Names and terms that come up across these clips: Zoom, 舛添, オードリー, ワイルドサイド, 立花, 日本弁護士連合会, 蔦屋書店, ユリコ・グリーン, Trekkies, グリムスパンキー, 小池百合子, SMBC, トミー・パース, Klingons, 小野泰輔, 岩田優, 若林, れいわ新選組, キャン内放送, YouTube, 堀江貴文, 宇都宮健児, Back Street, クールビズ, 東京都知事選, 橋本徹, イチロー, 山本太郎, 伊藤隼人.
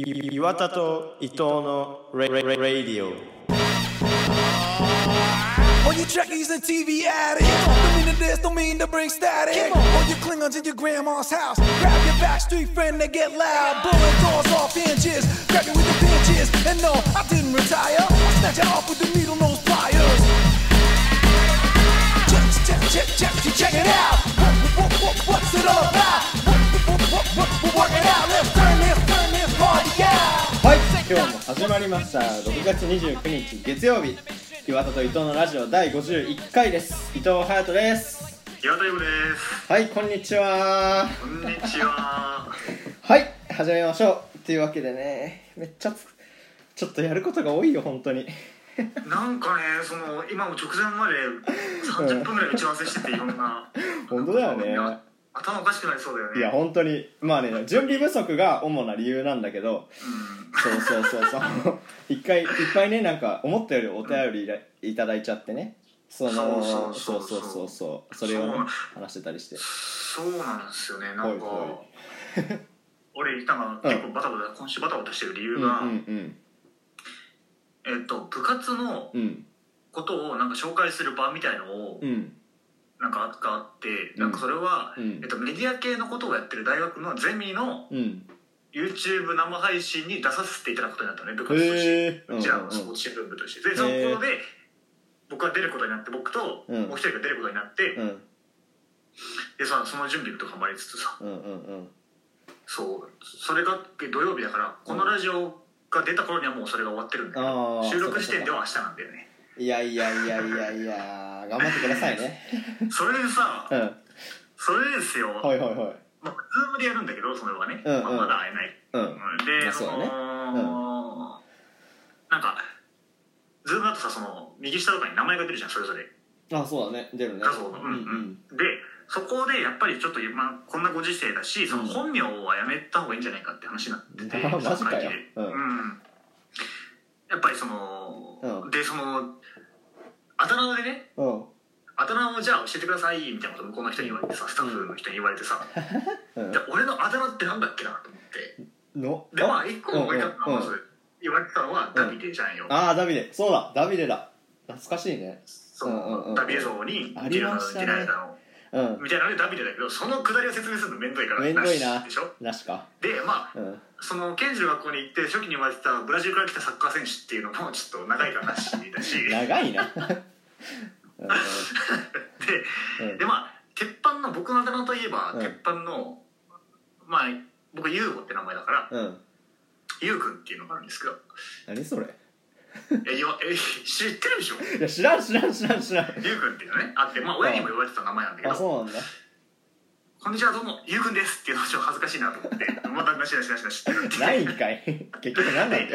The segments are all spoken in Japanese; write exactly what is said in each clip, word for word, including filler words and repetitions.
岩田と伊藤のレレレレディオ。All you Trekkies and ティーブイ addicts, don't mean to this, don't mean to bring static. All you Klingons in your grandma's house, grab your Back Street friend, they get loud. Blowing doors off hinges, grabbing with the pinches. And no, I didn't retire. I snatch it off with the needle nose pliers. Check, check, check, check, check it out. What, what, what, what's it all about? What, what, what, what, work it out. Let's turn this, turn this party out. はい、今日も始まりました。ろくがつにじゅうくにち月曜日。岩田と伊藤のラジオだいごじゅういっかいです。伊藤隼人です。岩田優です。はい、こんにちは。こんにちははい、始めましょうというわけでね、めっちゃつちょっとやることが多いよ、本当になんかね、その今も直前までさんじゅっぷんぐらい打ち合わせしてて、いろんな本当だよね、頭おかしくなりそうだよね。いや本当に、まあね、準備不足が主な理由なんだけど、うん、そうそうそうそう一回いっぱいね、なんか思ったよりお便りいただいちゃってね、そのそうそうそうそうそうそれを、ね、話してたりして、そうなんですよね。なんか俺たま結構バタバタ、うん、今週バタバタしてる理由が、うんうんうん、えっと部活のことをなんか紹介する場みたいのを、うん、なんかあって、なんかそれは、うん、えっと、メディア系のことをやってる大学のゼミの YouTube 生配信に出させていただくことになったのね、部活として、うちらのスポーツ新聞部として、でその頃で僕が出ることになって、僕ともう一人が出ることになって、うん、でその、その準備とかもありつつさ、うんうんうん、そう、それが土曜日だから、このラジオが出た頃にはもうそれが終わってるんだけど、収録時点では明日なんだよね。いやいやいやいやいや頑張ってくださいねそれでさ、うん、それですよ、はいはいはい、まあ、Zoom でやるんだけど、それはね、うんうん、まあ、まだ会えない、うん、で、まあ、その、ね、うん、なんか Zoom だとさ、その右下とかに名前が出るじゃん、それぞれ。あ、そうだね、出るね、画像の、うんうんうん、でそこでやっぱりちょっと、まあ、こんなご時世だし、その本名はやめた方がいいんじゃないかって話になってて、うん、マジかよ、うんうん、やっぱりその、うん、でそのあだ名でね、うん、あだ名をじゃあ教えてくださいみたいなことを向こうの人に言われてさ、スタッフの人に言われてさ、うん、で俺のあだ名ってなんだっけなと思っての、でまあ一個思い出したのは、まず言われてたのはダビデじゃんよ、うん、ああダビデ、そうだダビデだ、懐かしいね、そう、うんうん、ダビデ像にディラのディライダの、うん、みたいなのでダビデだけど、そのくだりを説明するのめんどいからめんどいなでしょ、なしかで、まあ、うん、そのケンジの学校に行って初期に生まれてたブラジルから来たサッカー選手っていうのもちょっと長いかなしだし長いなで、うん、でまあ鉄板の僕のあだ名といえば、うん、鉄板のまあ僕ユーゴって名前だから、うん、ユウくんっていうのがあるんですけど、何それえよえ知ってるでしょ。いや知らん知らん知らん知らん。ユウくんっていうのねあって、まあ親にも言われてた名前なんだけど、あそうなんだ、こんにちはどうもゆうくんですっていうのはちょっと恥ずかしいなと思ってまたなしなしなしなしってないんかい結局なんだよ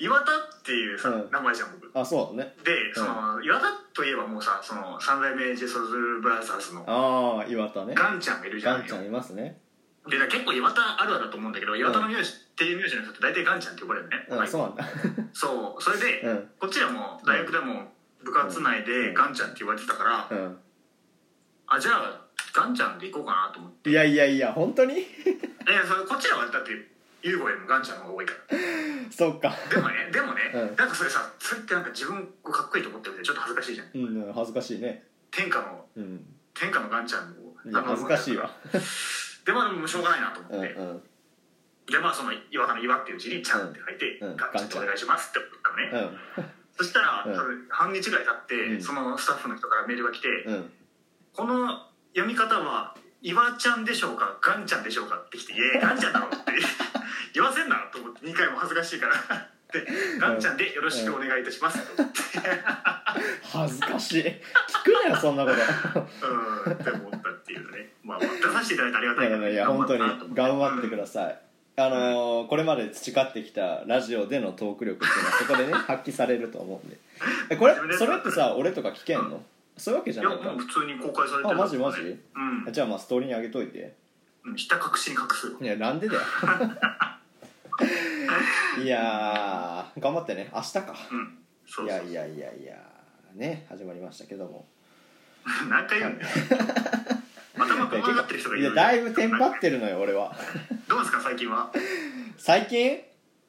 岩田っていうさ、うん、名前じゃん僕。あそうね。で、うん、その岩田といえばもうさ、その三代目ジェソズルブラザーズのあー岩田ね、ガンちゃんがいるじゃんよ。ガンちゃんいますね。で結構岩田あるあるだと思うんだけど、岩田の名字、うん、っていう名字の人って大体ガンちゃんって呼ばれるね、うんはい、そうなんだそう、それで、うん、こっちらも大学でも部活内でガンちゃんって言われてたから、うんうん、あじゃあガンちゃんで行こうかなと思って。いやいやいや本当にいやそれこっちらはだってユーゴよりもガンちゃんの方が多いから。そっか。でもねでもね、うん、なんかそれさ、それってなんか自分をかっこいいと思ってるんでちょっと恥ずかしいじゃん、うん、恥ずかしいね。天下の、うん、天下のガンちゃんの恥ずかしいわでも、まあ、でもしょうがないなと思って、うんうん、でまあその岩田の岩っていう字にちゃんって書いて、うんうん、ガンちゃんってお願いしますって言ったのね、うん、そしたら、うん、半日ぐらい経って、うん、そのスタッフの人からメールが来て、うん、この読み方は岩ちゃんでしょうかガンちゃんでしょうかってきて、いやガンちゃんだろって言わせんなと思って、にかいも恥ずかしいからでガンちゃんでよろしくお願いいたしますって恥ずかしい、聞くなよそんなことうんって思ったっていうね、まあ、出させていただいてありがたいから、いや本当に頑張ってください、うん、あのー、これまで培ってきたラジオでのトーク力っていうのはそこでね発揮されると思うんで、これそれってさ俺とか聞けんの、うんそういうわけじゃないか。いやもう普通に公開されてる、ね。あマジマジ、うん。じゃあまあストーリーに上げといて。うん、ひた隠しに隠す。いやなんでだよ。いやー頑張ってね明日か。うん。そうそうそういやいやいやいやね始まりましたけども。何回言うんだよ。頭が回ってる人がいる。いやだいぶテンパってるのよ俺は。どうですか最近は。最近？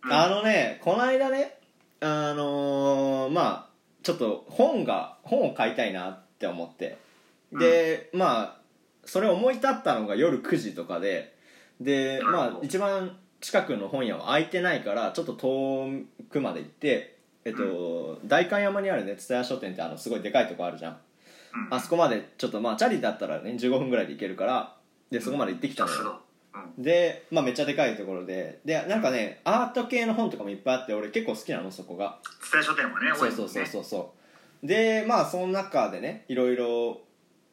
うん、あのねこの間ねあのー、まあちょっと本が本を買いたいなって思ってで、うん、まあそれ思い立ったのが夜くじとかででまあ一番近くの本屋は空いてないからちょっと遠くまで行ってえっと、うん、代官山にあるね蔦屋書店ってあのすごいでかいとこあるじゃん、うん、あそこまでちょっとまあチャリだったらねじゅうごふんぐらいで行けるからでそこまで行ってきたのよ、うん、でまあめっちゃでかいところででなんかねアート系の本とかもいっぱいあって俺結構好きなのそこが蔦屋書店もね多いもんねそうそうそうそうでまあその中でねいろいろ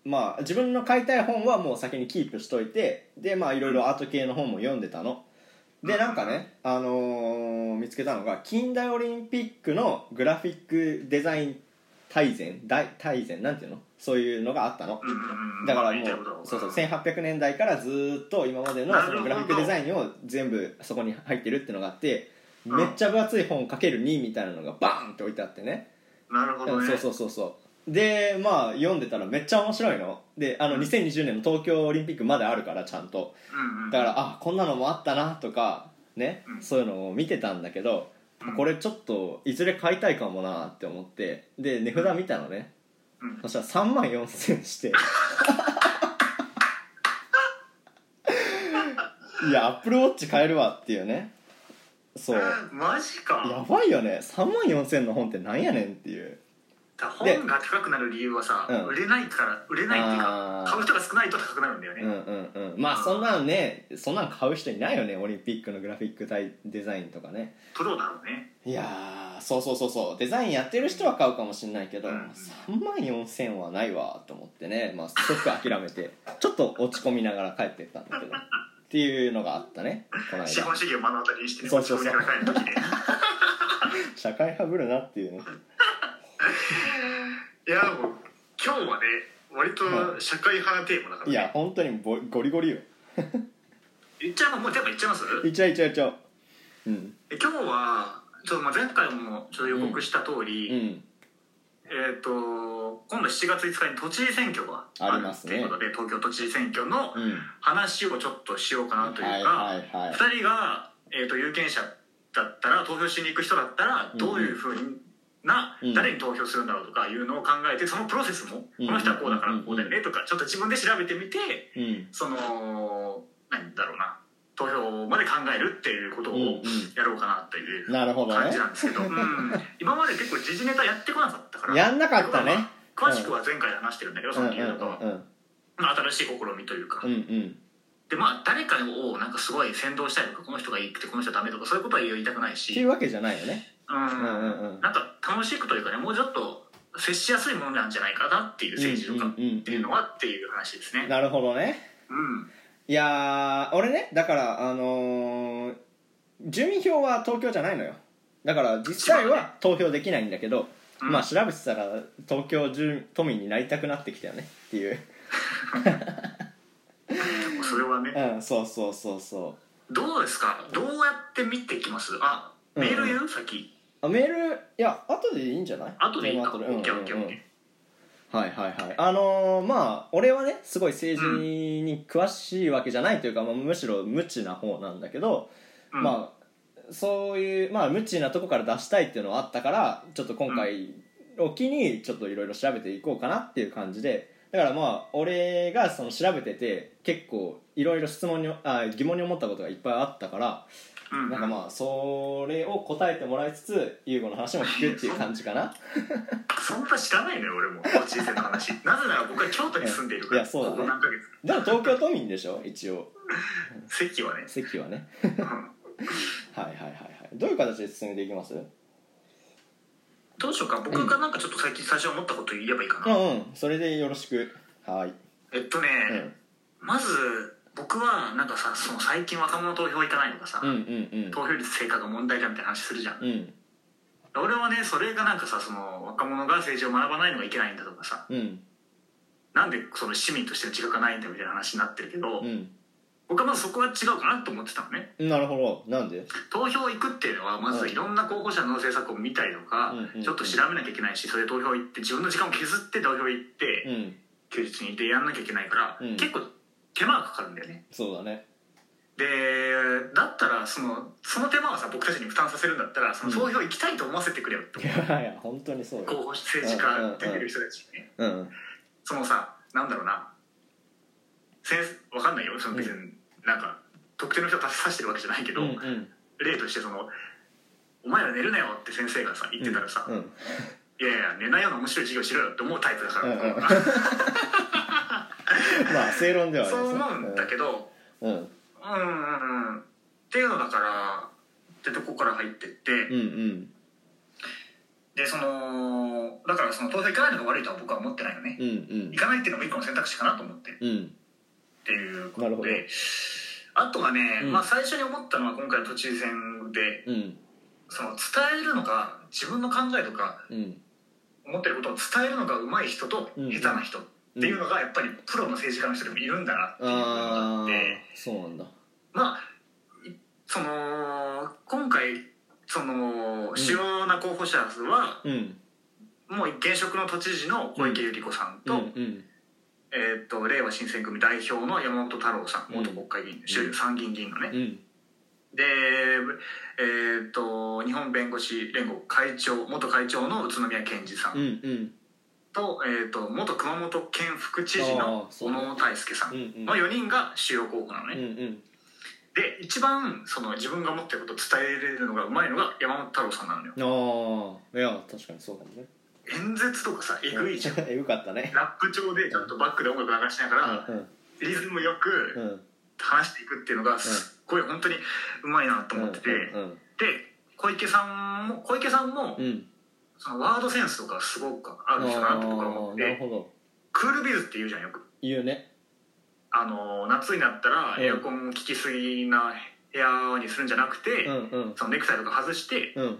まあ自分の買いたい本はもう先にキープしといてでまあいろいろアート系の本も読んでたのでなんかね、あのー、見つけたのが近代オリンピックのグラフィックデザイン大全大大全なんていうのそういうのがあったのだからもうそうそうせんはっぴゃくねんだいからずっと今までのそのグラフィックデザインを全部そこに入ってるっていうのがあってめっちゃ分厚い本 かけるに みたいなのがバーンって置いてあってねなるほどねそうそうそうそうでまあ読んでたらめっちゃ面白いのであのにせんにじゅうねんの東京オリンピックまであるからちゃんとだからあこんなのもあったなとかねそういうのを見てたんだけどこれちょっといずれ買いたいかもなって思ってで値札見たのね、うん、そしたらさんまんよんせんえんしていやアップルウォッチ買えるわっていうねそうマジかやばいよねさんまんよんせんえんの本ってなんやねんっていうだ本が高くなる理由はさ、うん、売れないから売れないっていうか買う人が少ないと高くなるんだよねうんうんうんまあそんなんねそんなん買う人いないよねオリンピックのグラフィックデザインとかねプロだろうねいやそうそうそうそうデザインやってる人は買うかもしれないけど、うん、さんまんよんせんはないわと思ってねまあ即諦めてちょっと落ち込みながら帰ってったんだけどっていうのがあったねこの間資本主義を目の当たりにしてねそうそうそう落ち込みながら帰る時で社会はぶるなっていうねいやもう今日はね割と社会派なテーマだから、ね、いや本当にボゴリゴリよいっちゃうもうテーマいっちゃいますいっちゃういっちゃういっちゃう、うん、今日はちょっとまあ前回もちょっと予告した通り、うんうん、えっ、ー、と今度しちがついつかに都知事選挙があるということで、ね、東京都知事選挙の話をちょっとしようかなというか、うんはいはいはい、ふたりが、えー、と有権者だったら投票しに行く人だったらどういうふうに、んな誰に投票するんだろうとかいうのを考えてそのプロセスもこの人はこうだからこうだよねとかちょっと自分で調べてみてその何だろうな投票まで考えるっていうことをやろうかなという感じなんですけど、うん今まで結構時事ネタやってこなかったからやんなかったね詳しくは前回話してるんだけどその理由とかは新しい試みというかでまあ誰かをなんかすごい扇動したいとかこの人がいいってこの人はダメとかそういうことは言いたくないしっていうわけじゃないよねうんうんうんうん、なんか楽しくというかねもうちょっと接しやすいものなんじゃないかなっていう政治とかっていうのはっていう話ですね、うんうんうん、なるほどね、うん、いや俺ねだからあのー、住民票は東京じゃないのよだから実際は投票できないんだけど、うん、まあ調べてたら東京住都民になりたくなってきたよねっていうそれはね、うん、そうそうそうそうどうですかどうやって見てきますあメール言う、うん、先メールいや後でいいんじゃない後でいいか オーケーオーケーオーケー、うんうん、はいはいはいあのー、まあ俺はねすごい政治に詳しいわけじゃないというか、うんまあ、むしろ無知な方なんだけど、うん、まあそういう、まあ、無知なとこから出したいっていうのはあったからちょっと今回を機にちょっといろいろ調べていこうかなっていう感じでだからまあ俺がその調べてて結構いろいろ質問にあ疑問に思ったことがいっぱいあったからなんかまあそれを答えてもらいつつユーゴの話も聞くっていう感じかなそんな知らないのよ俺も都知事選の話なぜなら僕は京都に住んでいるからいやそうだね何ヶ月でも東京都民でしょ一応席はね席はねはいはいはいはいどういう形で進めていきますどうしようか僕がなんかちょっと最近最初思ったこと言えばいいかなうんうんそれでよろしくはいえっとね、うん、まず僕はなんかさその最近若者投票行かないのかさ、うんうんうん、投票率低下が問題だみたいな話するじゃん、うん、俺はねそれがなんかさその若者が政治を学ばないのがいけないんだとかさ、うん、なんでその市民としての自覚がないんだみたいな話になってるけど、うん、僕はまずそこは違うかなと思ってたのねなるほどなんで投票行くっていうのはまずいろんな候補者の政策を見たりとか、うん、ちょっと調べなきゃいけないしそれで投票行って自分の時間を削って投票行って、うん、休日にいてやんなきゃいけないから、うん、結構手間がかかるんだよねそうだねでだったらそのその手間はさ僕たちに負担させるんだったらその投票行きたいと思わせてくれよって思う、うん、いやいや本当にそうよ、候補政治家っていう人たちにね、うんうん、そのさなんだろうな分かんないよその別に、うん、なんか特定の人を指してるわけじゃないけど、うんうん、例としてそのお前ら寝るなよって先生がさ言ってたらさ、うんうん、いやいや寝ないような面白い授業しろよって思うタイプだから、うんうん、まあ正論ではあります、ね、そう思うんだけど、うんうんうんうんうん、っていうのだからってとこから入ってって、うんうん、でそのだからその投票行かないのが悪いとは僕は思ってないよね、うんうん、行かないっていうのも一個の選択肢かなと思って、うん、っていうことで、あとはね、うんまあ、最初に思ったのは今回の都知事選で、うん、その伝えるのが自分の考えとか、うん、思ってることを伝えるのが上手い人と下手な人、うんうんっていうのがやっぱりプロの政治家の人でもいるんだなっていうのがあって、そうなんだ。まあその今回その主要な候補者数は、うん、もう現職の都知事の小池百合子さんと、うんうんえー、とれいわ新選組代表の山本太郎さん、元国会議員、衆参議院議員のね、うん、で、えー、と日本弁護士連合会長元会長の宇都宮健児さん、うんうんとえー、と元熊本県副知事の小野泰輔さんのよにんが主要候補なのね、うんうん、で一番その自分が思ってることを伝えられるのがうまいのが山本太郎さんなのよ。ああいや確かにそうだもんね。演説とかさえぐいじゃんえぐかったね。ラップ調でちゃんとバックで音楽流しながら、うんうん、リズムよく話していくっていうのがすっごい本当にうまいなと思ってて、うんうんうん、で小池さんも小池さんも、うんそのワードセンスとかすごくある人だなって僕は思って、クールビズって言うじゃんよく言うね。あの夏になったらエアコン効きすぎな部屋にするんじゃなくて、うんうん、そのネクタイとか外して、うん、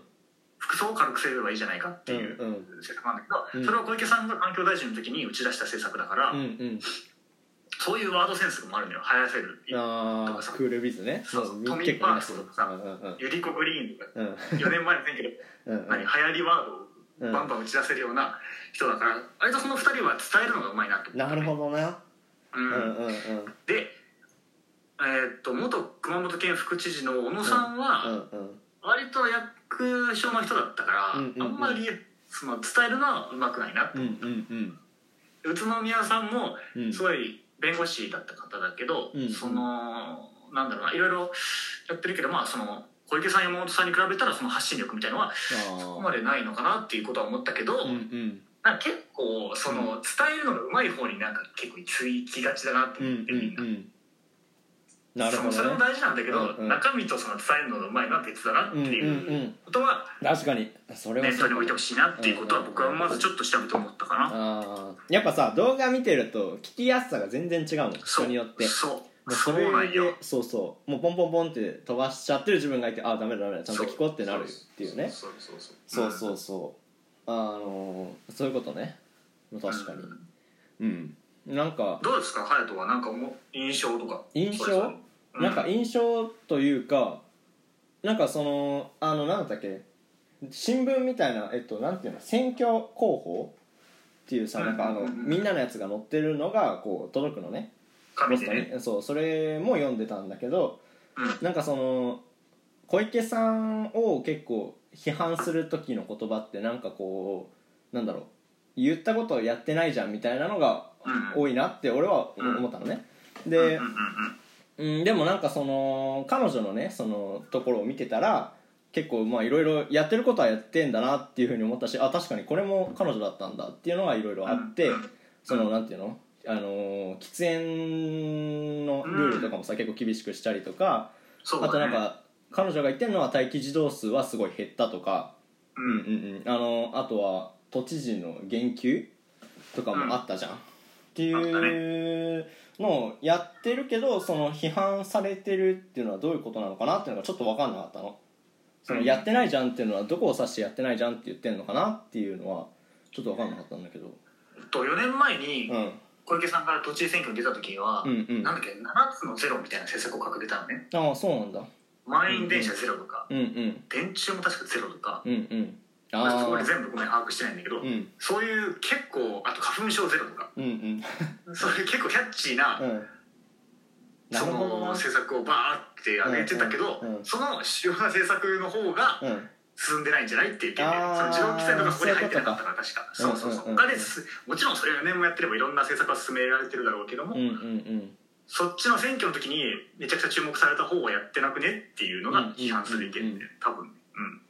服装を軽くすればいいじゃないかっていう政策なんだけど、うんうん、それは小池さんが環境大臣の時に打ち出した政策だから、うんうん、そういうワードセンスもあるのよ。流行らせるとかさ、クールビズね、そうトミー・パースとかさ、うんうん、ユリコ・グリーンとか、うん、よねんまえの選挙でうん、うん、何流行りワードをバンバン打ち出せるような人だから、うん、あれとそのふたりは伝えるのがうまいなと思って、ね、なるほどね、うんうんうんうん、で、えー、っと元熊本県副知事の小野さんは割と役所の人だったから、うんうんうん、あんまりその伝えるのはうまくないなと思った、うんうんうん、宇都宮さんもすごい弁護士だった方だけど、うん、そのなんだろうないろいろやってるけどまあその小池さん山本さんに比べたらその発信力みたいなのはそこまでないのかなっていうことは思ったけど、うんうん、なんか結構その伝えるのがうまい方になんか結構ついきがちだなと思って、うんうんうん、なるほど、ね、そ, それも大事なんだけど、うんうん、中身とその伝えるのがうまいのは別だなっていうことは、うんうんうん、確かにそれはネットに置いてほしいなっていうことは僕はまずちょっと調べて思ったかな、うんうんうん、あやっぱさ動画見てると聞きやすさが全然違うの人によって。そうもう そ, れでそうそうもうポンポンポンって飛ばしちゃってる自分がいて、ああダメだダメだちゃんと聞こうってなるっていうね。そうそうそうそうそう、あのー、そういうことね。確かにうん、うん、なんかどうですか隼人はなんか印象とか印象、うん、なんか印象というかなんかそのあの何だったっけ新聞みたいなえっとなんていうの選挙広報っていうさなんかあの、うんうんうん、みんなのやつが載ってるのがこう届くのね紙でね、そうそれも読んでたんだけど、うん、なんかその小池さんを結構批判する時の言葉ってなんかこうなんだろう言ったことをやってないじゃんみたいなのが多いなって俺は思ったのね、うん、で、うん、でもなんかその彼女のねそのところを見てたら結構まあいろいろやってることはやってんだなっていうふうに思ったし、あ確かにこれも彼女だったんだっていうのはいろいろあって、うん、そのなんていうのあの喫煙のルールとかもさ、うん、結構厳しくしたりとか、そうだね、あとなんか彼女が言ってるのは待機児童数はすごい減ったとか、うんうんうん、あのあとは都知事の減給とかもあったじゃん、うん、っていうのをやってるけどその批判されてるっていうのはどういうことなのかなっていうのがちょっと分かんなかったの。そのやってないじゃんっていうのはどこを指してやってないじゃんって言ってるのかなっていうのはちょっと分かんなかったんだけど、よねんまえに、うん小池さんから都知事選挙に出た時は、うんうん、なんだっけななつのゼロみたいな政策を掲げたのね。ああそうなんだ。満員電車ゼロとか、うんうん、電柱も確かゼロとか、うんうん、あそこまで全部ごめん把握してないんだけど、うん、そういう結構あと花粉症ゼロとか、うんうん、そういう結構キャッチーなその制作をバーって上げてたけど、うんうん、その主要な制作の方が進んでないんじゃないっていう件で、うん、その自動記載とかそこに入ってなかったから確かそうそうそう、うんうんうん、もちろんそれよねんもやってればいろんな政策は進められてるだろうけども、うんうんうん、そっちの選挙の時にめちゃくちゃ注目された方はやってなくねっていうのが批判する意見で、うんうんうんうん、多分、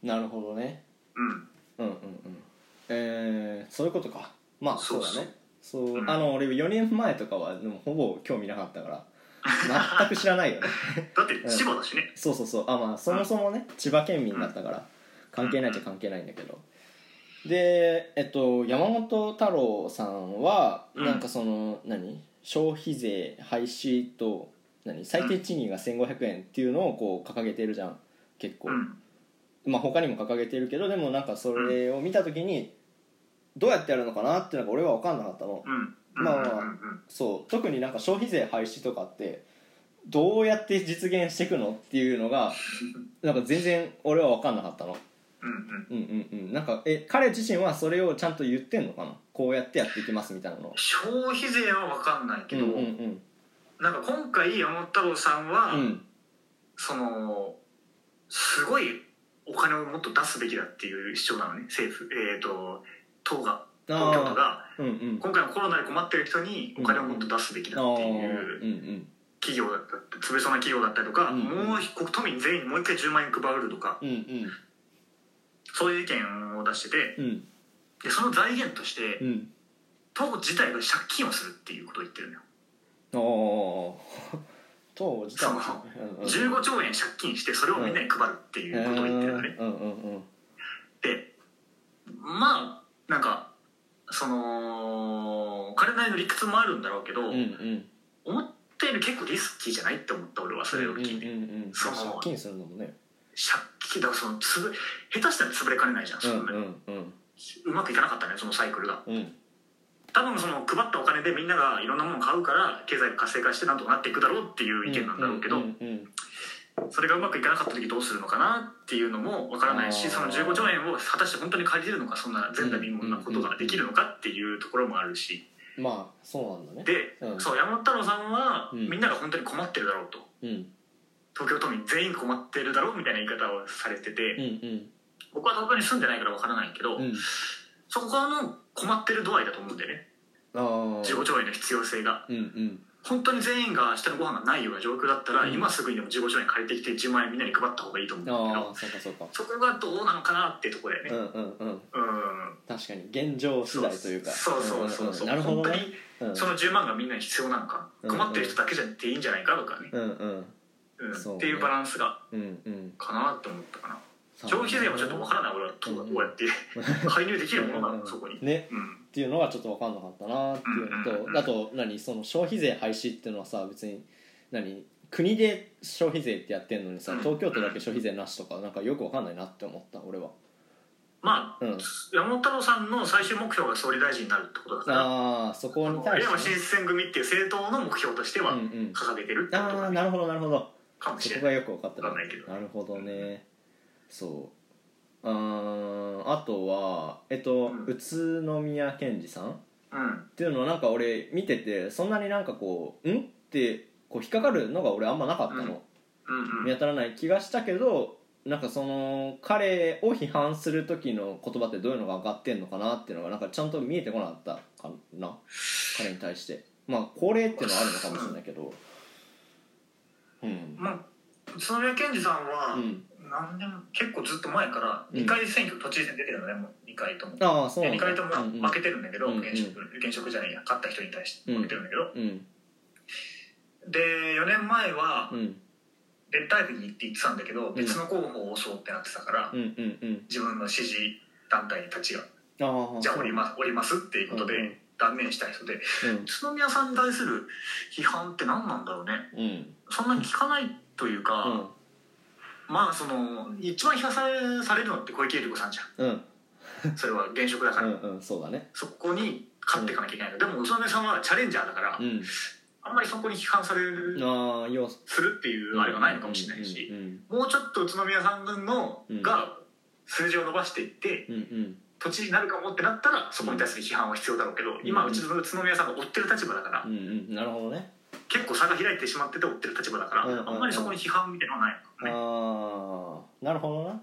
うん、なるほどね、うん、うんうんうん、えー、そういうことか。まあそうだね。そう、うん、あの俺よねんまえとかはでもほぼ興味なかったから全く知らないよねだって千葉だしね、うん、そうそうそう、あ、まあそもそもね、うん、千葉県民だったから関係ないっちゃ関係ないんだけど、うん、で、えっと、山本太郎さんは、うん、なんかその何消費税廃止と何最低賃金がせんごひゃくえんっていうのをこう掲げてるじゃん結構、うん、まあ他にも掲げてるけど、でもなんかそれを見た時にどうやってやるのかなってなんか俺は分かんなかったの、うんまあ、そう特になんか消費税廃止とかってどうやって実現していくのっていうのがなんか全然俺は分かんなかったの。うんうんうんうん。なんかえ彼自身はそれをちゃんと言ってんのかな、こうやってやっていきますみたいなの。消費税は分かんないけど、うんうんうん、なんか今回山本太郎さんは、うん、そのすごいお金をもっと出すべきだっていう主張なのね、政府、えーと党が。東京都が今回のコロナで困ってる人にお金をもっと出すべきだっていう企業だったり潰れそうな企業だったりとか、もう都民全員にもう一回じゅうまんえん配るとか、そういう意見を出してて、でその財源として党自体が借金をするっていうことを言ってるんだよ。党自体がじゅうごちょうえん借金してそれをみんなに配るっていうことを言ってるんだね。でまあなんかその彼なりの理屈もあるんだろうけど、うんうん、思ったより結構リスキーじゃないって思った俺はそれを聞いて、うんうんうん、その借金するのもね、借金だからそのつぶ下手したら潰れかねないじゃん、そんなに、うんうんうん、うまくいかなかったねそのサイクルが、うん、多分その配ったお金でみんながいろんなものを買うから経済が活性化してなんとかなっていくだろうっていう意見なんだろうけど、うんうんうんうん、それがうまくいかなかった時どうするのかなっていうのもわからないし、そのじゅうごちょうえんを果たして本当に借りてるのか、そんな前代未聞なことができるのかっていうところもあるし、うんうんうん、まあそうなんだね。で、うん、そう山本太郎さんは、うん、みんなが本当に困ってるだろうと、うん、東京都民全員困ってるだろうみたいな言い方をされてて、うんうん、僕は東京に住んでないからわからないけど、うん、そこの困ってる度合いだと思うんだよね、あじゅうごちょうえんの必要性が、うんうん、本当に全員が明日のご飯がないような状況だったら、うん、今すぐにでもじゅうごちょうえん借りてきてじゅうまんえんみんなに配った方がいいと思うんだけど、あ そ, うか そ, うかそこがどうなのかなっていうところだよね、うんうんうんうん、確かに現状次第というか、そうそうそうそう、なるほどね、本当にそのじゅうまんがみんなに必要なのか、うんうん、困ってる人だけじゃっていいんじゃないかとかね、うんうんうんね、っていうバランスが、うんうん、かなって思ったかな。消費税もちょっと分からない俺はどうやって介入できるものなのそこにね、うん、っていうのがちょっと分かんなかったなっていうのと、うんうん、あと何その消費税廃止っていうのはさ、別に何国で消費税ってやってんのにさ、うん、東京都だけ消費税なしとかなんかよく分かんないなって思った俺は。まあ、うん、山本太郎さんの最終目標が総理大臣になるってことだから、あそこに対して、ね、れいわ新選組っていう政党の目標としては掲げてるってこと、ね、うんうん、あなるほどなるほど、かもしれない、そこがよく分かった、ね、分かんないけど、なるほどね、うんそう、うん、あとはえっと、うん、宇都宮健児さん、うん、っていうのはなんか俺見ててそんなになんかこう「ん?」ってこう引っかかるのが俺あんまなかったの、うんうん、見当たらない気がしたけど、なんかその彼を批判する時の言葉ってどういうのが上がってんのかなっていうのがなんかちゃんと見えてこなかったかな彼に対して。まあ高齢っていうのはあるのかもしれないけど、うん、まあ宇都宮健児さんは、うん何年結構ずっと前からにかい選挙、うん、都知事選出てるのね、もうにかいとも、あそうにかいとも負けてるんだけど、うんうん、現職、現職じゃないや勝った人に対して負けてるんだけど、うんうん、でよねんまえは連帯に行って言ってたんだけど、うん、別の候補を押そうってなってたから、うんうんうん、自分の支持団体たちが、うん、じゃあ降ります、降りますっていうことで断念した人で、うん、宇都宮さんに対する批判って何なんだろうね、うん、そんなに聞かないというか、うんまあその一番批判されるのって小池百合子さんじゃん、うん、それは現職だからうん、うん、そうだね、そこに勝っていかなきゃいけないの、うん、でも宇都宮さんはチャレンジャーだから、うん、あんまりそこに批判されるあするっていうあれはないのかもしれないし、うんうんうんうん、もうちょっと宇都宮さんのが数字を伸ばしていって、うんうん、土地になるかもってなったらそこに対する批判は必要だろうけど、うんうん、今うちの宇都宮さんが追ってる立場だから、うんうん、なるほどね、結構差が開いてしまってて追ってる立場だから、うんうんうん、あんまりそこに批判みたいなのはないのね。ああ、なるほどな。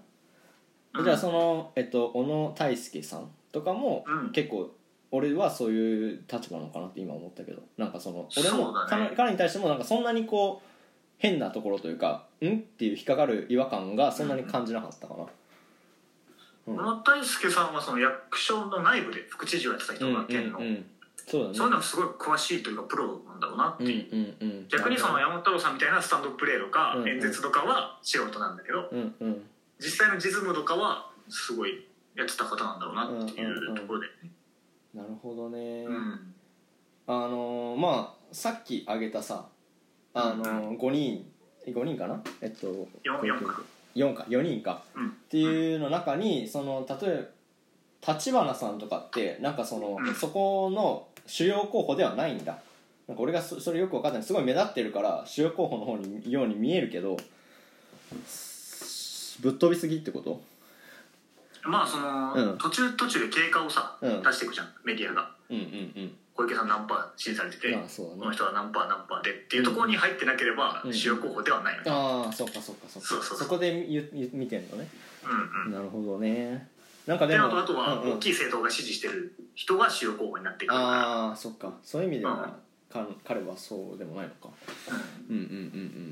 うん、じゃあその、えっと、小野泰輔さんとかも、うん、結構俺はそういう立場なのかなって今思ったけど、なんかその俺もそ、ね、彼に対してもなんかそんなにこう変なところというか、んっていう引っかかる違和感がそんなに感じなかったかな。小野泰輔さんはその役所の内部で副知事をやってた人が県の、うんうんうん、そうだね、そういうのがすごい詳しいというかプロなんだろうなっていう、うんうんうん、逆にその山本太郎さんみたいなスタンドプレーとか演説とかは素人なんだけど、うんうん、実際の実務とかはすごいやってた方なんだろうなっていうところで、うんうんうん、なるほどね、うん、あのまあさっき挙げたさあのごにんごにんかな、えっと よん, よんかよんかよにんか、うん、っていうの中にその例えば立花さんとかってなんかその、うん、そこの主要候補ではないんだ。なんか俺が そ, それよく分かんない。すごい目立ってるから主要候補の方にように見えるけどぶっ飛びすぎってこと。まあその、うん、途中途中で経過をさ、うん、出していくじゃんメディアが、うんうんうん、小池さん何パー支持されてて、ああ、そうだね、この人は何パー何パーでっていうところに入ってなければ主要候補ではないよね、うんうん、ああそうかそうかそうか、そうそうそう、そこで見てんのね、うんうん、なるほどね。なんかでもであとは大きい政党が支持してる人が主要候補になっていくから、ああそっか、そういう意味では、うん、彼はそうでもないのか、うんうんうんう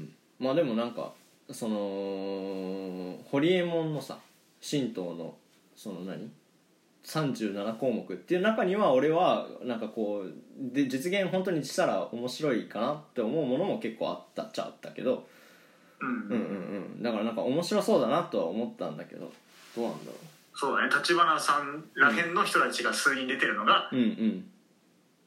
ん、まあでもなんかその堀江門のさ神道のその何さんじゅうななこうもくっていう中には俺はなんかこうで実現本当にしたら面白いかなって思うものも結構あったっちゃあったけど、うんうんうんうん、だからなんか面白そうだなとは思ったんだけど、どうなんだろう。そうだね、立花さんらへんの人たちが数人出てるのが、うんうん、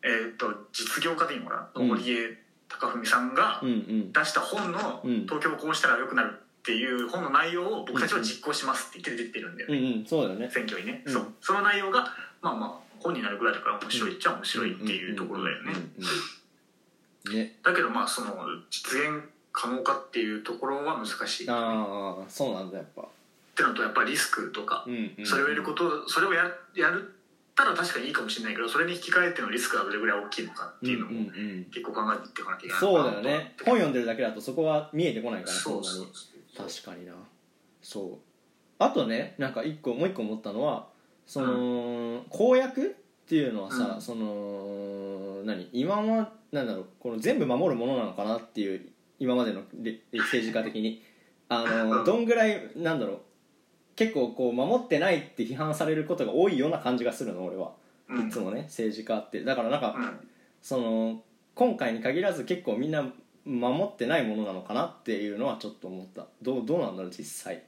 えー、と実業家でいいのかな、堀江貴文さんが出した本の「東京をこうしたら良くなる」っていう本の内容を僕たちは実行しますって言って出てるんだよね、うんうん、そうだね、選挙にね、うん、そう、その内容がまあまあ本になるぐらいだから面白いっちゃ面白いっていうところだよね。だけどまあその実現可能かっていうところは難しい、ね、ああそうなんだ。やっぱってのとやっぱりリスクとか、うんうんうん、それをやることそれを や, やったら確かにいいかもしれないけど、それに引き換えてのリスクがどれぐらい大きいのかっていうのも結構考えていかなきゃいけない。そうだよね、本読んでるだけだとそこは見えてこないから。そうそうそうそう、確かにな。そうあとね、なんか一個もう一個思ったのはその、うん、公約っていうのはさ、うん、その何今はなんだろう、この全部守るものなのかなっていう、今までの政治家的にあのどんぐらいなんだろう、結構こう守ってないって批判されることが多いような感じがするの俺は、うん、いつもね政治家ってだからなんか、うん、その今回に限らず結構みんな守ってないものなのかなっていうのはちょっと思った。どう、どうなんだろう実際。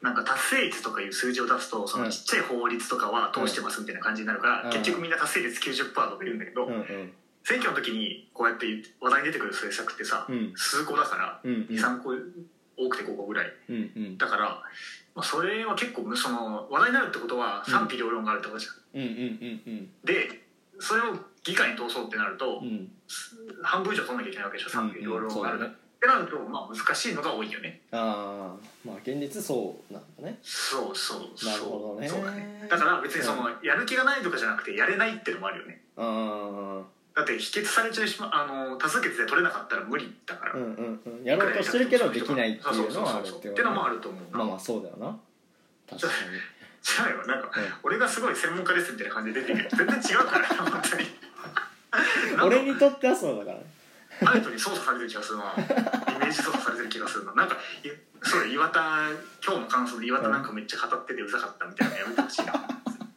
なんか達成率とかいう数字を出すとそのちっちゃい法律とかは通してますみたいな感じになるから、うん、結局みんな達成率 きゅうじゅっパーセント とかいるんだけど、うんうん、選挙の時にこうやって話題に出てくる政策ってさ、うん、数個だから、うんうん、にさんこ多くてごこぐらい、うんうん、だからまあ、それは結構その話題になるってことは賛否両論があるってことじゃん、うんうんうんうん、でそれを議会に通そうってなると、うん、半分以上取んなきゃいけないわけでしょ、賛否両論がある、うんうんね、ってなるとまあ難しいのが多いよね。ああ、まあ現実そうなんだね。そうそうそう、なるほどね。そうだね、だから別にそのやる気がないとかじゃなくてやれないってのもあるよね。ああ、だって否決されちゃいしまあの多数決で取れなかったら無理だから、うんうんうん、やろうとしてるけどできないっていうのはあるっていうのもあると思うな。まあまあそうだよな、確かに。じゃあよなんか、うん、俺がすごい専門家ですみたいな感じで出てるけど全然違うから本当に俺にとってはそうだからね。アウトに操作されてる気がするな、イメージ操作されてる気がするな。なんかそう岩田今日の感想で岩田なんかめっちゃ語っててうざかったみたいなのやめてほしいな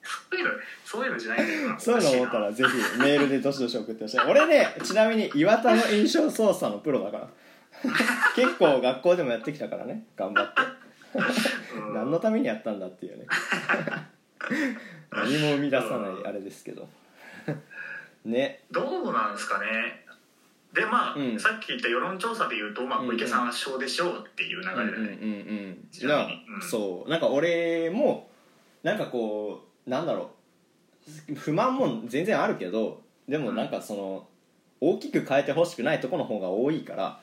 そういうの、そういうのじゃないんだよな。そういうの思ったらぜひメールでどしどし送ってほしい俺ね、ちなみに岩田の印象操作のプロだから結構学校でもやってきたからね、頑張って何のためにやったんだっていうね何も生み出さないあれですけどね、どうなんですかね。でまあ、うん、さっき言った世論調査でいうと、まあ、小池さんは圧勝でしょうっていう流れだね。うんうんうん、うん、そうなんか俺もなんかこうなんだろう不満も全然あるけど、でもなんかその、うん、大きく変えてほしくないとこの方が多いから、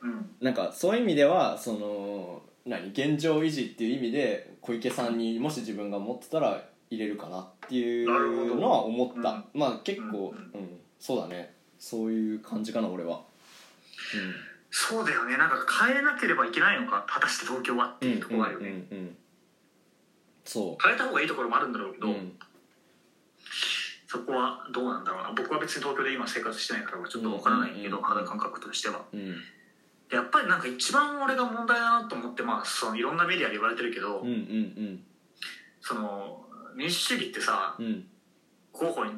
うん、なんかそういう意味ではその何現状維持っていう意味で小池さんにもし自分が持ってたら入れるかなっていうのは思った、うん、まあ結構、うんうん、そうだね、そういう感じかな俺は。うん、そうだよね、なんか変えなければいけないのか果たして東京はっていうところがあるよね、うんうんうんうん、そう変えた方がいいところもあるんだろうけど、うん、そこはどうなんだろうな。僕は別に東京で今生活してないからちょっと分からないけど、うんうんうん、肌感覚としては、うん、やっぱりなんか一番俺が問題だなと思って、まあ、そのいろんなメディアで言われてるけど、うんうんうん、その民主主義ってさ、うん、候補に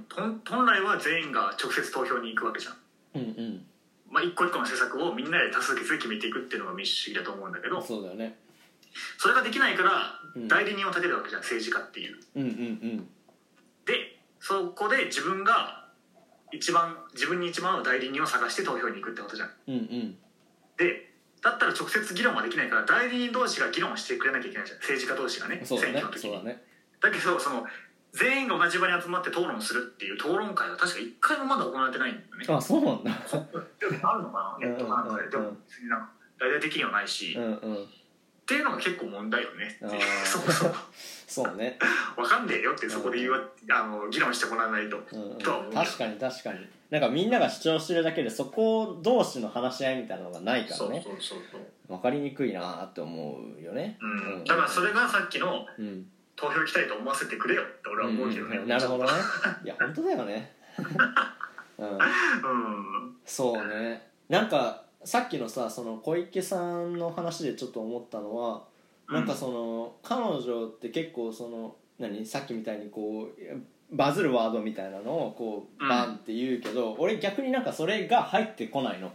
本来は全員が直接投票に行くわけじゃん、うんうんまあ、一個一個の政策をみんなで多数決で決めていくっていうのが民主主義だと思うんだけど、そうだね、それができないから代理人を立てるわけじゃん、うん、政治家っていう、うんうんうん、でそこで自分が一番自分に一番の代理人を探して投票に行くってことじゃん、うんうん、でだったら直接議論はできないから代理人同士が議論してくれなきゃいけないじゃん、政治家同士がね、選挙の時に。そうだね。だけどその全員が同じ場に集まって討論するっていう討論会は確か一回もまだ行われてないんだよね。あ、そうなんだ。あるのかな、ネットなんかで、でも別になんか大々的にはないし、うんうん、っていうのが結構問題よね。そもそもそうね。わかんねえよってそこで言う、うん、あの議論してもらわないと、うんうん、とは思う。確かに確かに。なんかみんなが主張してるだけでそこ同士の話し合いみたいなのがないからね。そうそうそうそう。わかりにくいなって思うよね。うんうん、だからそれがさっきの。うん投票行きたいと思わせてくれよって俺は思うけどね、うん、なるほどねいや本当だよね、うんうん、そうね。なんかさっきのさその小池さんの話でちょっと思ったのは、うん、なんかその彼女って結構その何さっきみたいにこうバズるワードみたいなのをこうバンって言うけど、うん、俺逆になんかそれが入ってこないの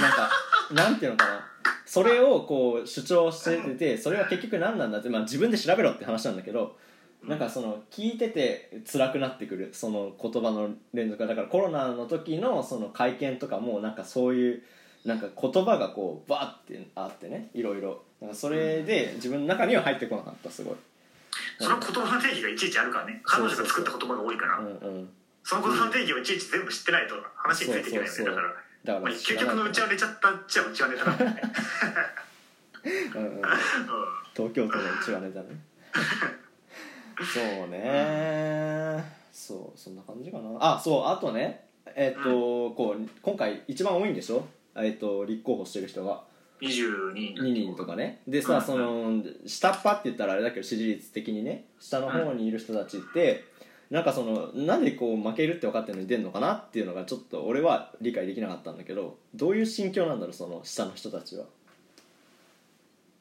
なんかなんていうのかなそれをこう主張しててそれは結局何なんだって、まあ、自分で調べろって話なんだけど、なんかその聞いてて辛くなってくるその言葉の連続が。だからコロナの時のその会見とかもなんかそういうなんか言葉がこうバーってあってね、いろいろなんかそれで自分の中には入ってこなかった。すごいその言葉の定義がいちいちあるからね、彼女が作った言葉が多いから、そうそうそう、うんうん、その言葉の定義をいちいち全部知ってないと話についていけないよね。だからだから究極のうちは寝ちゃったっちゃうちは寝たなねうん、うん、東京都のうちは寝たねそうね、そうそんな感じかな。あそうあとねえっ、ー、と、うん、こう今回一番多いんでしょ、えっ、ー、と立候補してる人がにじゅうににんとかね。でさ、うん、その下っ端って言ったらあれだけど支持率的にね下の方にいる人たちって、うんなんかそのなんでこう負けるって分かってるのに出るのかなっていうのがちょっと俺は理解できなかったんだけど、どういう心境なんだろうその下の人たちは。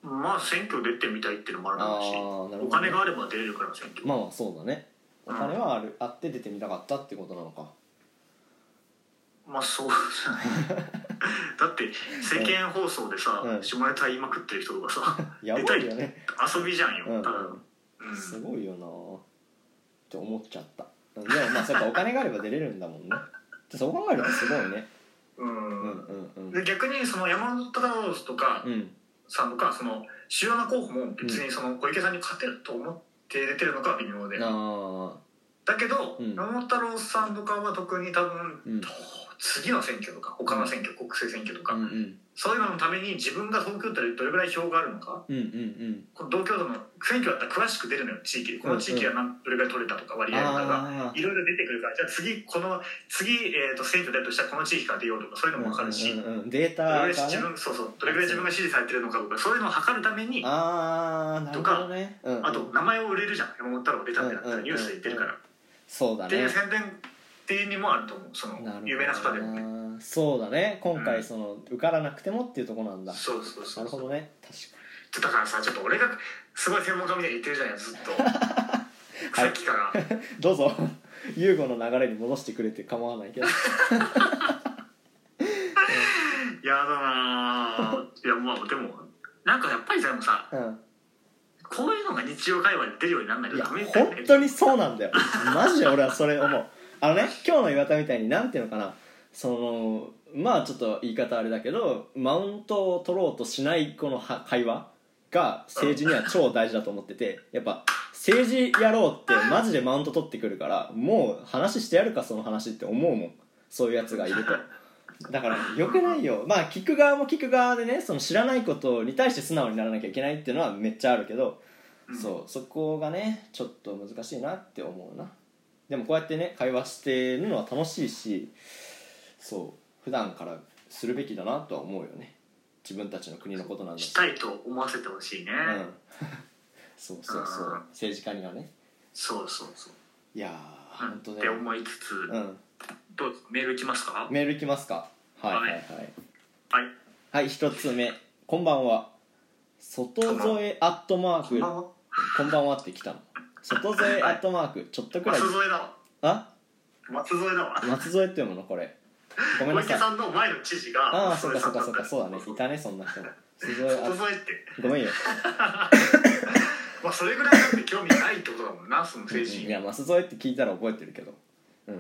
まあ選挙出てみたいっていうのもあるだろうし、ね、お金があれば出れるから選挙。まあまあそうだね、お金は あ, る、うん、あって出てみたかったってことなのか。まあそうじゃないだって世間放送でさ、うん、下ネタ言いまくってる人とかさやばいよね遊びじゃんよ、うん、ただ、うん、すごいよなって思っちゃった。でもまあそうかお金があれば出れるんだもんね。そう考えるとすごいね。うんうんうんうん、で逆にその山本太郎とかさんとか、うん、その主要な候補も別にその小池さんに勝てると思って出てるのか微妙で。あだけど、うん、山本太郎さんとかは特に多分、うん、次の選挙とか他の選挙、国政選挙とか、うんうん、そういうののために自分が東京都でどれぐらい票があるのか、うんうんうん、この東京都の選挙だったら詳しく出るのよ地域で、この地域は何どれぐらい取れたとか割合とかがいろいろ出てくるから、じゃあ次この次、えー、と選挙だとしたらこの地域から出ようとかそういうのも分かるし、うんうんうん、データがね、そうそうどれぐらい自分が支持されてるのかとかそういうのを測るためにあなるほど、ね、とか、うんうん、あと名前を売れるじゃん、山本太郎出たんだったらニュースで言ってるから、うんうんうん、そうだねで宣伝っていう意味もあると思う、その有名な方でもね。そうだね今回その、うん、受からなくてもっていうとこなんだ。そうそうそう、なるほどね。確かにだからさちょっと俺がすごい専門家みたいに言ってるじゃないずっとさっきから、はい、どうぞユーゴの流れに戻してくれて構わないけどやだないやまあでもなんかやっぱりでもさ、うんこういうのが日常会話で出るようにならないとダメみたいな、ね、本当にそうなんだよマジで俺はそれ思うあのね今日の岩田みたいになんていうのかなそのまあちょっと言い方あれだけどマウントを取ろうとしないこの会話が政治には超大事だと思ってて、やっぱ政治やろうってマジでマウント取ってくるからもう話してやるかその話って思うもん、そういうやつがいると。だから良くないよ。まあ聞く側も聞く側でねその知らないことに対して素直にならなきゃいけないっていうのはめっちゃあるけど、うん、そうそこがねちょっと難しいなって思うな。でもこうやってね会話してるのは楽しいしそう普段からするべきだなとは思うよね。自分たちの国のことなんだし、したいと思わせてほしいね、うん、そうそうそう、うん、政治家にはね、そうそうそう、いやー、うん、本当ねって思いつつ、うん、どうメールいきますか。メールいきますか。はいはいはいはい、はい、ひとつめ、こんばんは、外添アットマーク、こんばんはって来たの、外添アットマークちょっとくらい松添だわ、あ松添だわ、松添って読むのこれ、ごめんなさい、小池さんの前の知事がああ、そうかそうかそうか、そうだね、いたねそんな人も、外添ってごめんよまあそれぐらいだって興味ないってことだもんな、その政治に。いや松添って聞いたら覚えてるけど、うん、え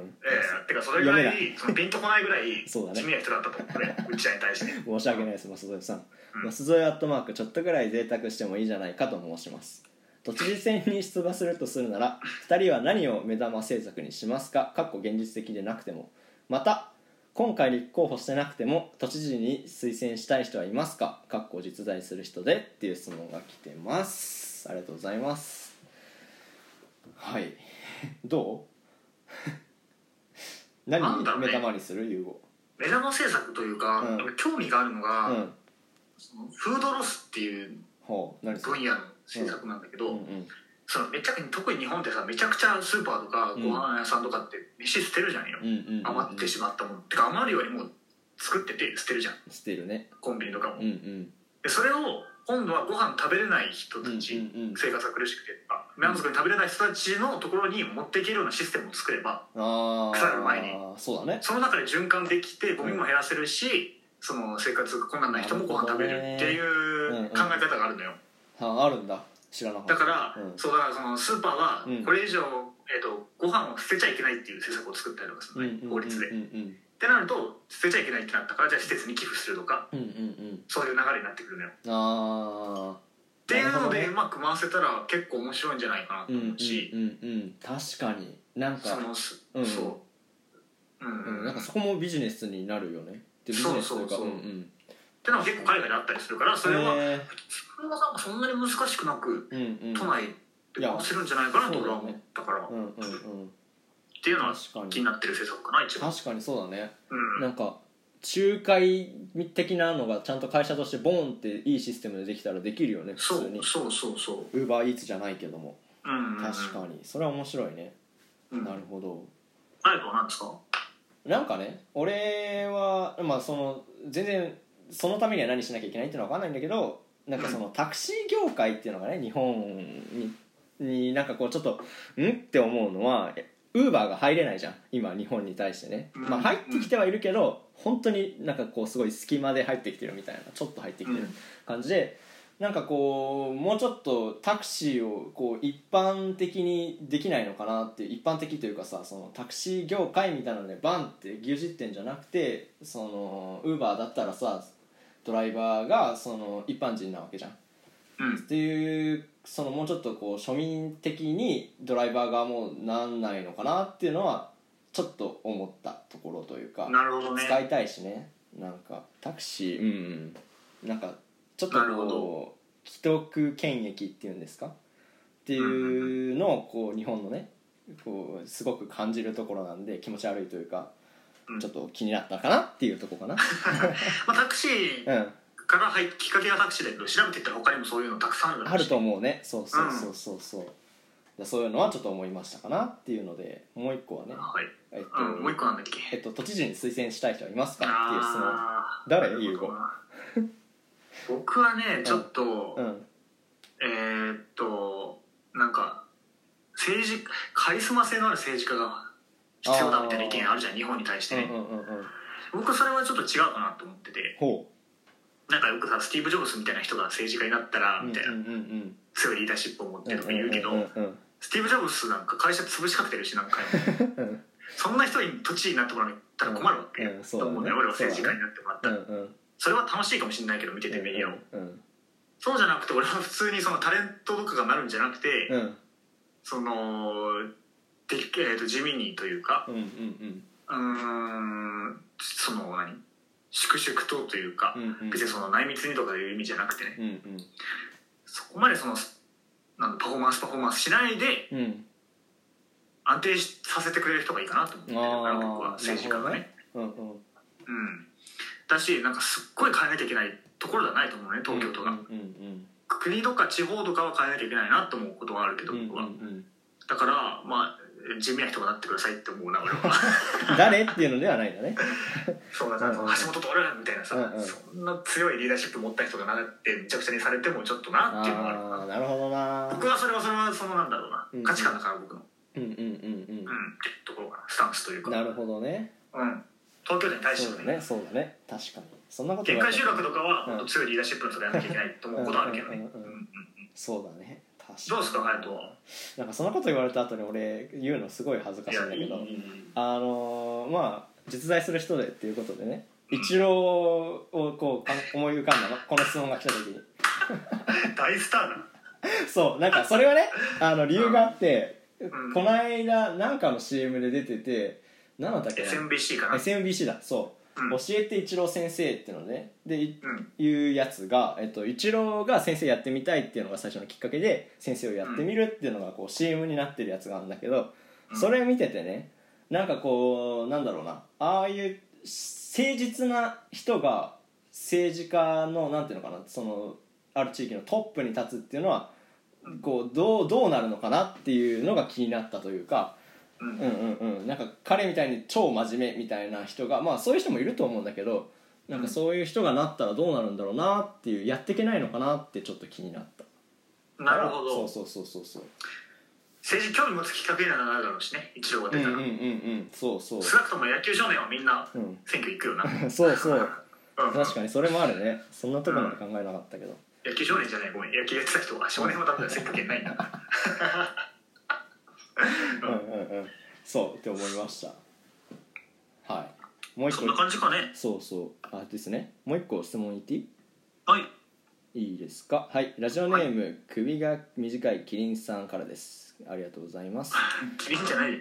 ー、てかそれぐらいそのピンとこないぐらい地味な人だったと思うねうちらに対して申し訳ないです、舛添さん、舛添アットマークちょっとぐらい贅沢してもいいじゃないかと申します。都知事選に出馬するとするならふたりは何を目玉政策にしますか、かっこ現実的でなくても、また今回立候補してなくても都知事に推薦したい人はいますか、かっこ実在する人で、っていう質問が来てます。ありがとうございます。はい、どう何に目玉にする、ね、ユーゴ目玉政策というか、うん、興味があるのが、うん、そのフードロスっていう分野の政策なんだけど、うんうんうん、そのめちゃくちゃ特に日本ってさ、めちゃくちゃスーパーとかご飯屋さんとかって飯捨てるじゃんよ、うん、余ってしまったもの、うんうんうん、てか余るよりも作ってて捨てるじゃん、捨てるね、コンビニとかも、うんうん、でそれを今度はご飯食べれない人たち、うんうん、生活が苦しくて満足に食べれない人たちのところに持っていけるようなシステムを作れば、あ腐る前に そ, うだ、ね、その中で循環できてゴミも減らせるし、うん、その生活が困難な人もご飯食べるっていう考え方があるのよ、うんうん、はあ、あるんだ、知らなかった。だから、うん、そうだからそのスーパーはこれ以上、うん、えー、とご飯を捨てちゃいけないっていう政策を作ったりとかするのね、法律で、うんうんうんうん、ってなると捨てちゃいけないってなったから、じゃあ施設に寄付するとか、うんうんうん、そういう流れになってくるのよ。あっていうのでうまく回せたら結構面白いんじゃないかなと思うし、うんうんうんうん、確かになんかその、うん、そう、うんうん、なんかそこもビジネスになるよね。でビジネスというか、そうそうそう、うんうん、ってのは結構海外であったりするから、それはそれはなんかそんなに難しくなく、うんうん、都内で回せるんじゃないかなと俺は思ったから。っていうのは気になってる政策かな一応。確かにそうだね、うん、なんか仲介的なのがちゃんと会社としてボーンっていいシステムでできたらできるよね、普通に。そうそうそう、ウーバーイーツじゃないけども、うんうん、確かにそれは面白いね、うん、なるほど。あれは何ですか。なんかね、俺は、まあ、その全然そのためには何しなきゃいけないっていうのは分かんないんだけど、なんかそのタクシー業界っていうのがね、日本に、になんかこうちょっとんって思うのは、ウーバーが入れないじゃん今日本に対してね、まあ、入ってきてはいるけど、本当になんかこうすごい隙間で入ってきてるみたいな、ちょっと入ってきてる感じで、なんかこうもうちょっとタクシーをこう一般的にできないのかなって、一般的というかさ、そのタクシー業界みたいなのでバンって牛耳ってんじゃなくて、そのウーバーだったらさ、ドライバーがその一般人なわけじゃん、うん、っていうそのもうちょっとこう庶民的にドライバー側もなんないのかなっていうのはちょっと思ったところというか。なるほど、ね、使いたいしね、なんかタクシー、うんうん、なんかちょっとこう既得権益っていうんですかっていうのをこう日本のねこうすごく感じるところなんで、気持ち悪いというか、うん、ちょっと気になったかなっていうところかなまあタクシー、うんから入きっかけがタクシーだけど、調べていったら他にもそういうのたくさんあるだろうし、あると思うね。そうそうそうそうそう、うん、そういうのはちょっと思いましたかなっていうので、もう一個はね、はい、えっと、うん、もう一個なんだっけ、えっと、都知事に推薦したい人はいますかっていう質問。誰優吾僕はねちょっと、うんうん、えー、っとなんか政治カリスマ性のある政治家が必要だみたいな意見あるじゃん日本に対してね、うんうんうんうん、僕それはちょっと違うかなと思ってて、ほう、なんかよくさスティーブ・ジョブズみたいな人が政治家になったらみたいな、うんうんうん、すごいリーダーシップを持ってとか言うけど、うんうんうんうん、スティーブ・ジョブズなんか会社潰しかけてるし、なんかそんな人に都知事になってもらったら困るわけ、うんうん、そうだね、と思うね、俺は政治家になってもらったら、うんうん、それは楽しいかもしれないけど見ててメディアを、うんうん、そうじゃなくて俺は普通にそのタレントとかがなるんじゃなくて、うん、そので、えー、と地味にというか、うんうんうん、うーんその何粛々とというか、うんうん、別にその内密にとかいう意味じゃなくてね、うんうん、そこまでそのなんパフォーマンスパフォーマンスしないで、うん、安定させてくれる人がいいかなと思って、だから僕は政治家がね、うんうんうん、だし、なんかすっごい変えなきゃいけないところではないと思うね、東京都が、うんうんうん、国とか地方とかは変えなきゃいけないなと思うことはあるけど、僕は、うんうんうん、だからまあ地味な人がなってくださいって思うな、俺は誰っていうのではないんだねそうだから、うんうん、橋本徹みたいなさ、うんうん、そんな強いリーダーシップ持った人がなってめちゃくちゃにされてもちょっとなっていうのがあるかな。あ、なるほどな。僕はそれはそれはそのなんだろうな、うんうん、価値観だから僕のうんうんうんうん、うん、ってところかな、スタンスというか。なるほどね。うん。東京都に対してもね。そうだね、そうだね、確かに。そんなこと限界集落とかは本当強いリーダーシップの人がやらなきゃいけないと思うことあるけどね。うんうんうん。そうだね。確かに。どうですか、カイトは。なんかそんなこと言われた後に俺言うのすごい恥ずかしいんだけど、いいいいあのー、まあ実在する人でっていうことでね、イチローをこう思い浮かんだのこの質問が来た時に。大スターだ。そう、なんかそれはね、あの理由があって。うんうん、この間なんかの シーエム で出てて、何だったっけな、 エスエムビーシー かな、 エスエムビーシー だ、そう、うん、教えてイチロー先生っていうのね、で、うん、いうやつが、えっと、イチローが先生やってみたいっていうのが最初のきっかけで先生をやってみるっていうのがこう シーエム になってるやつがあるんだけど、それ見ててね、なんかこうなんだろうな、ああいう誠実な人が政治家のなんていうのかな、そのある地域のトップに立つっていうのはこう どう、どうなるのかなっていうのが気になったというか、うんうんうん、なんか彼みたいに超真面目みたいな人が、まあそういう人もいると思うんだけど、なんかそういう人がなったらどうなるんだろうなっていう、やっていけないのかなってちょっと気になった。なるほど、そうそうそうそうそう、政治興味持つきっかけにはなるだろうしね、一応が出たら、うんうんうんうん、そうそう、少なくとも野球少年はみんな選挙行くよな、うん、そうそう、うん、確かにそれもあるね、そんなところまで考えなかったけど、うん、野球少年じゃない、ごめん、野球やってた人は少年もダメだ、せっかくないんだうんうん、うん、そうって思いました。はい、もう一個そんな感じかね。そうそう、あですね、もう一個質問言っていい？はい、いいですか。はい、ラジオネーム、はい、首が短いキリンさんからです。ありがとうございますキリンじゃないし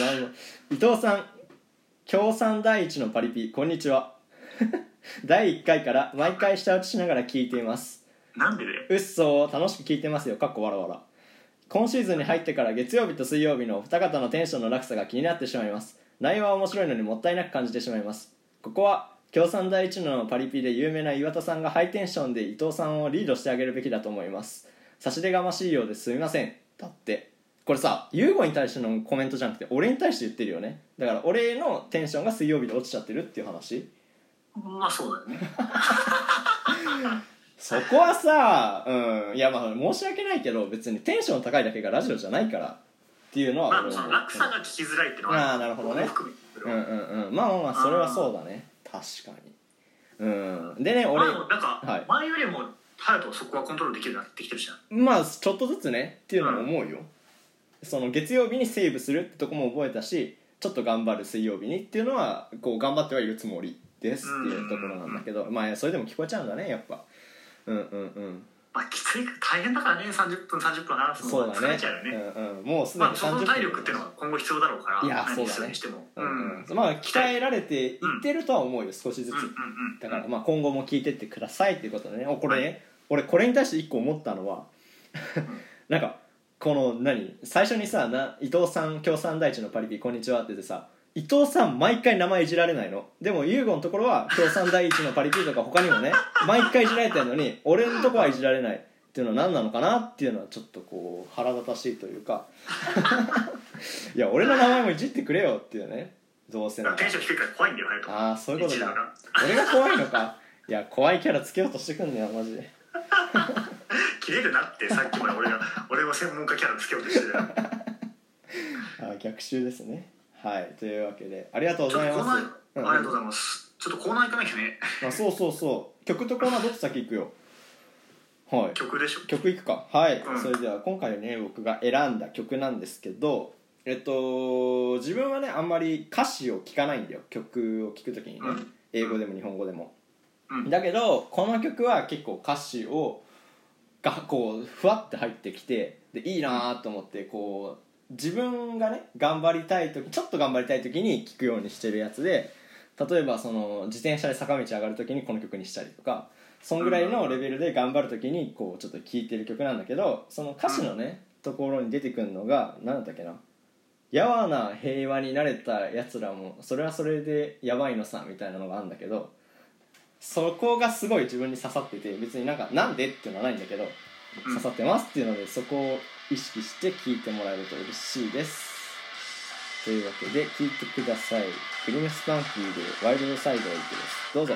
ないの伊藤さん、共産第一のパリピ、こんにちはだいいっかいから毎回下打ちしながら聞いています。なんでだよ。うっそー、楽しく聞いてますよ、かっこわらわら。今シーズンに入ってから月曜日と水曜日のお二方のテンションの落差が気になってしまいます。内容は面白いのにもったいなく感じてしまいます。ここは共産第一のパリピで有名な岩田さんがハイテンションで伊藤さんをリードしてあげるべきだと思います。差し出がましいようですみません。だってこれさ、ユーゴに対してのコメントじゃなくて俺に対して言ってるよね。だから俺のテンションが水曜日で落ちちゃってるっていう話。まあそうだよねそこはさ、うん、いやまあ申し訳ないけど、別にテンション高いだけがラジオじゃないからっていうのは、まあその落差が聞きづらいってのは、ああなるほどね、うんうんうん、まあまあまあそれはそうだね、確かに、うん、でね、俺、まあ、なんか前よりも隼人はそこはコントロールできるようになってきてるじゃん。まあちょっとずつねっていうのも思うよ、うん、その月曜日にセーブするってとこも覚えたし、ちょっと頑張る水曜日にっていうのはこう頑張ってはいるつもりですっていうところなんだけど、うんうんうん、まあそれでも聞こえちゃうんだね、やっぱ、うんうんうん、まあきつい、大変だからね、さんじゅっぷんさんじゅっぷん話すのが疲れちゃうよね。そうだね、うんうん、もうすでにさんじゅっぷん、まあ、その体力っていうのは今後必要だろうから。いやそうだね、うんうん、まあ鍛えられていってるとは思うよ、少しずつ、うんうんうんうん、だからまあ今後も聞いてってくださいっていうことでね、これね、はい、俺これに対して一個思ったのはなんかこの何、最初にさな、伊藤さん、共産第一のパリピこんにちはって言ってさ、伊藤さん毎回名前いじられないの。でもユーゴのところは共産第一のパリピとか他にもね毎回いじられてるのに俺のとこはいじられないっていうのは何なのかなっていうのはちょっとこう腹立たしいというかいや俺の名前もいじってくれよっていうね。どうせならテンション低いから怖いんだよね。ああそういうことだ、俺が怖いのか。いや怖いキャラつけようとしてくんだよマジでキレるなって、さっきまで俺が俺は専門家キャラつけようとしてるあ、逆襲ですね。はい、というわけでありがとうございます。ありがとうございます、うん、ちょっとコーナー行かなきゃね。あ、そうそうそう、曲とコーナーどっち先行くよはい、曲でしょ。曲行くか。はい、うん、それでは今回ね僕が選んだ曲なんですけど、えっと自分はねあんまり歌詞を聴かないんだよ、曲を聴くときにね、うん、英語でも日本語でも、うん、だけどこの曲は結構歌詞をがこうふわって入ってきて、でいいなと思ってこう自分がね頑張りたい時、ちょっと頑張りたい時に聴くようにしてるやつで、例えばその自転車で坂道上がる時にこの曲にしたりとか、そんぐらいのレベルで頑張る時にこうちょっと聴いてる曲なんだけど、その歌詞のねところに出てくるのが何だったっけな、やわな平和になれたやつらもそれはそれでやばいのさみたいなのがあるんだけど、そこがすごい自分に刺さってて、別になんかなんでっていうのはないんだけど、うん、刺さってますっていうので、そこを意識して聞いてもらえると嬉しいです。というわけで聞いてください。グルメスパンキーでワイルドサイドを行きです。どうぞ。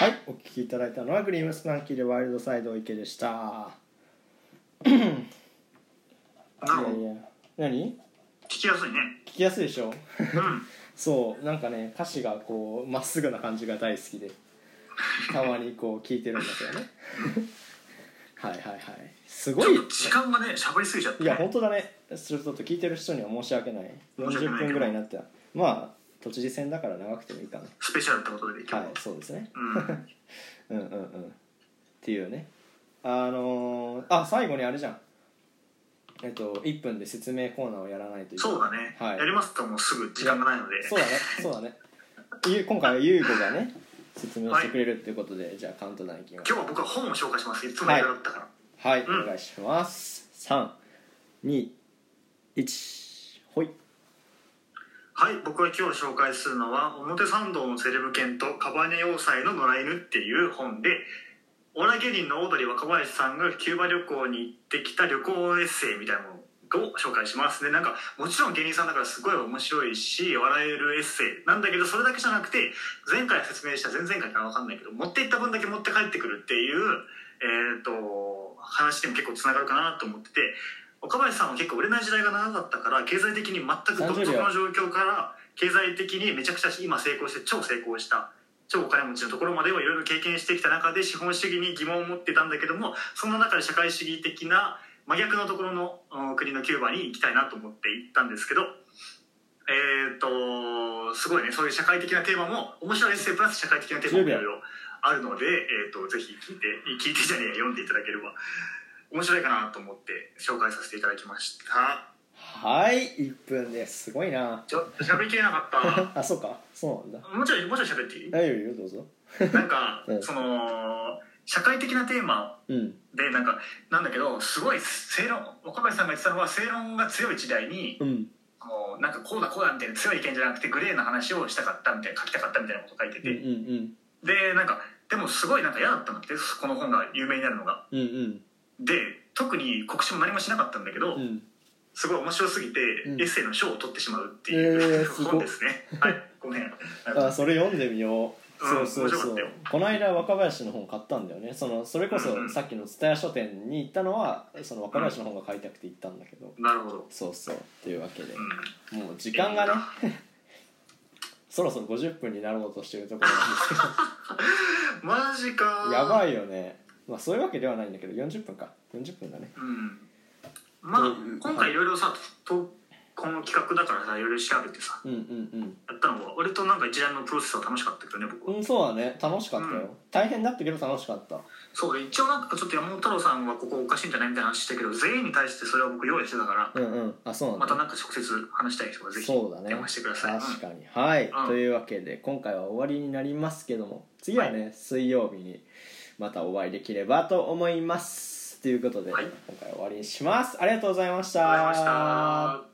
はい、お聴きいただいたのはグリムスパンキーでワイルドサイド池でした。いやいや、何？聞きやすいね。聞きやすいでしょ。うん、そう、なんかね歌詞がこうまっすぐな感じが大好きで、たまにこう聞いてるんだけどね。はいはいはい。すごい。ちょっと時間がね喋りすぎちゃった、ね。いや本当だね。それちょっと聞いてる人には申し訳ない。よんじゅっぷんぐらいになってた。まあ。都知事選だから長くてもいいかな。スペシャルってことでいいかも。はい、そうですね。うん、うんうんうんっていうね。あのー、あ最後にあれじゃん。えっと、いっぷんで説明コーナーをやらないといけない。そうだね、はい、やりますともうすぐ時間がないので。そうだね、そうだね。今回は優吾がね説明してくれるということで、はい、じゃあカウントダウンいきます。今日は僕は本を紹介します。いつも映画だったからはい、はいうん、お願いします。さんにいちほい。はい、僕が今日紹介するのは表参道のセレブ犬とカバーニャ要塞の野良犬っていう本で、オーナー芸人のオードリー若林さんがキューバ旅行に行ってきた旅行エッセイみたいなものを紹介しますね。なんかもちろん芸人さんだからすごい面白いし笑えるエッセイなんだけど、それだけじゃなくて前回説明した前々回から分かんないけど持って行った分だけ持って帰ってくるっていう、えー、と話にも結構つながるかなと思ってて、岡林さんは結構売れない時代が長かったから経済的に全く独特の状況から経済的にめちゃくちゃ今成功して超成功した超お金持ちのところまでをいろいろ経験してきた中で資本主義に疑問を持ってたんだけども、その中で社会主義的な真逆のところの国のキューバに行きたいなと思って行ったんですけど、えっとすごいね、そういう社会的なテーマも面白いエッセイプラス社会的なテーマもいろいろあるので、えっとぜひ聞いて聞いてじゃねえ読んでいただければ面白いかなと思って紹介させていただきました。はい、いっぷんです。すごいな。ちょっと喋りきれなかった。あ、そうか、そうなんだ。もうちょいもうちょい喋っていい？大丈夫よ、どうぞ。なんか、うん、その社会的なテーマでなんかなんだけど、すごい正論、若林さんが言ってたのは正論が強い時代に、うん、もうなんかこうだこうだみたいな強い意見じゃなくてグレーな話をしたかったみたいな、書きたかったみたいなこと書いてて、うんうんうん、でなんかでもすごいなんか嫌だったのって、この本が有名になるのが、うんうん、で特に告知も何もしなかったんだけど、うん、すごい面白すぎて、うん、エッセイの賞を取ってしまうっていう、えー、すご本ですね。はい、ごめん。あ、それ読んでみよう。うん、そうそうそう。この間若林の本買ったんだよね。そのそれこそさっきの蔦屋書店に行ったのは、うんうん、その若林の本が買いたくて行ったんだけど。うん、なるほど。そうそうというわけで、うん、もう時間がね。そろそろごじゅっぷんになろうとしてるところなんですけど。マジか。やばいよね。まあ、そういうわけではないんだけどよんじゅっぷんかよんじゅっぷんだね、うん、まあ今回いろいろさ、はい、とこの企画だからさいろいろ調べてさ、うんうんうん、やったのは割となんか一連のプロセスは楽しかったけどね、僕は、うん、そうだね、楽しかったよ、うん、大変だったけど楽しかった。そう一応なんかちょっと山本太郎さんはここおかしいんじゃないみたいな話したけど、全員に対してそれは僕用意してたから、うんうん、あ、そうなんだ。またなんか直接話したい人はぜひ電話してください。そうだね、確かに、はい、うん、というわけで今回は終わりになりますけども、次はね、はい、水曜日にまたお会いできればと思います。ということで、はい、今回は終わりにします。ありがとうございました。ありがとうございました。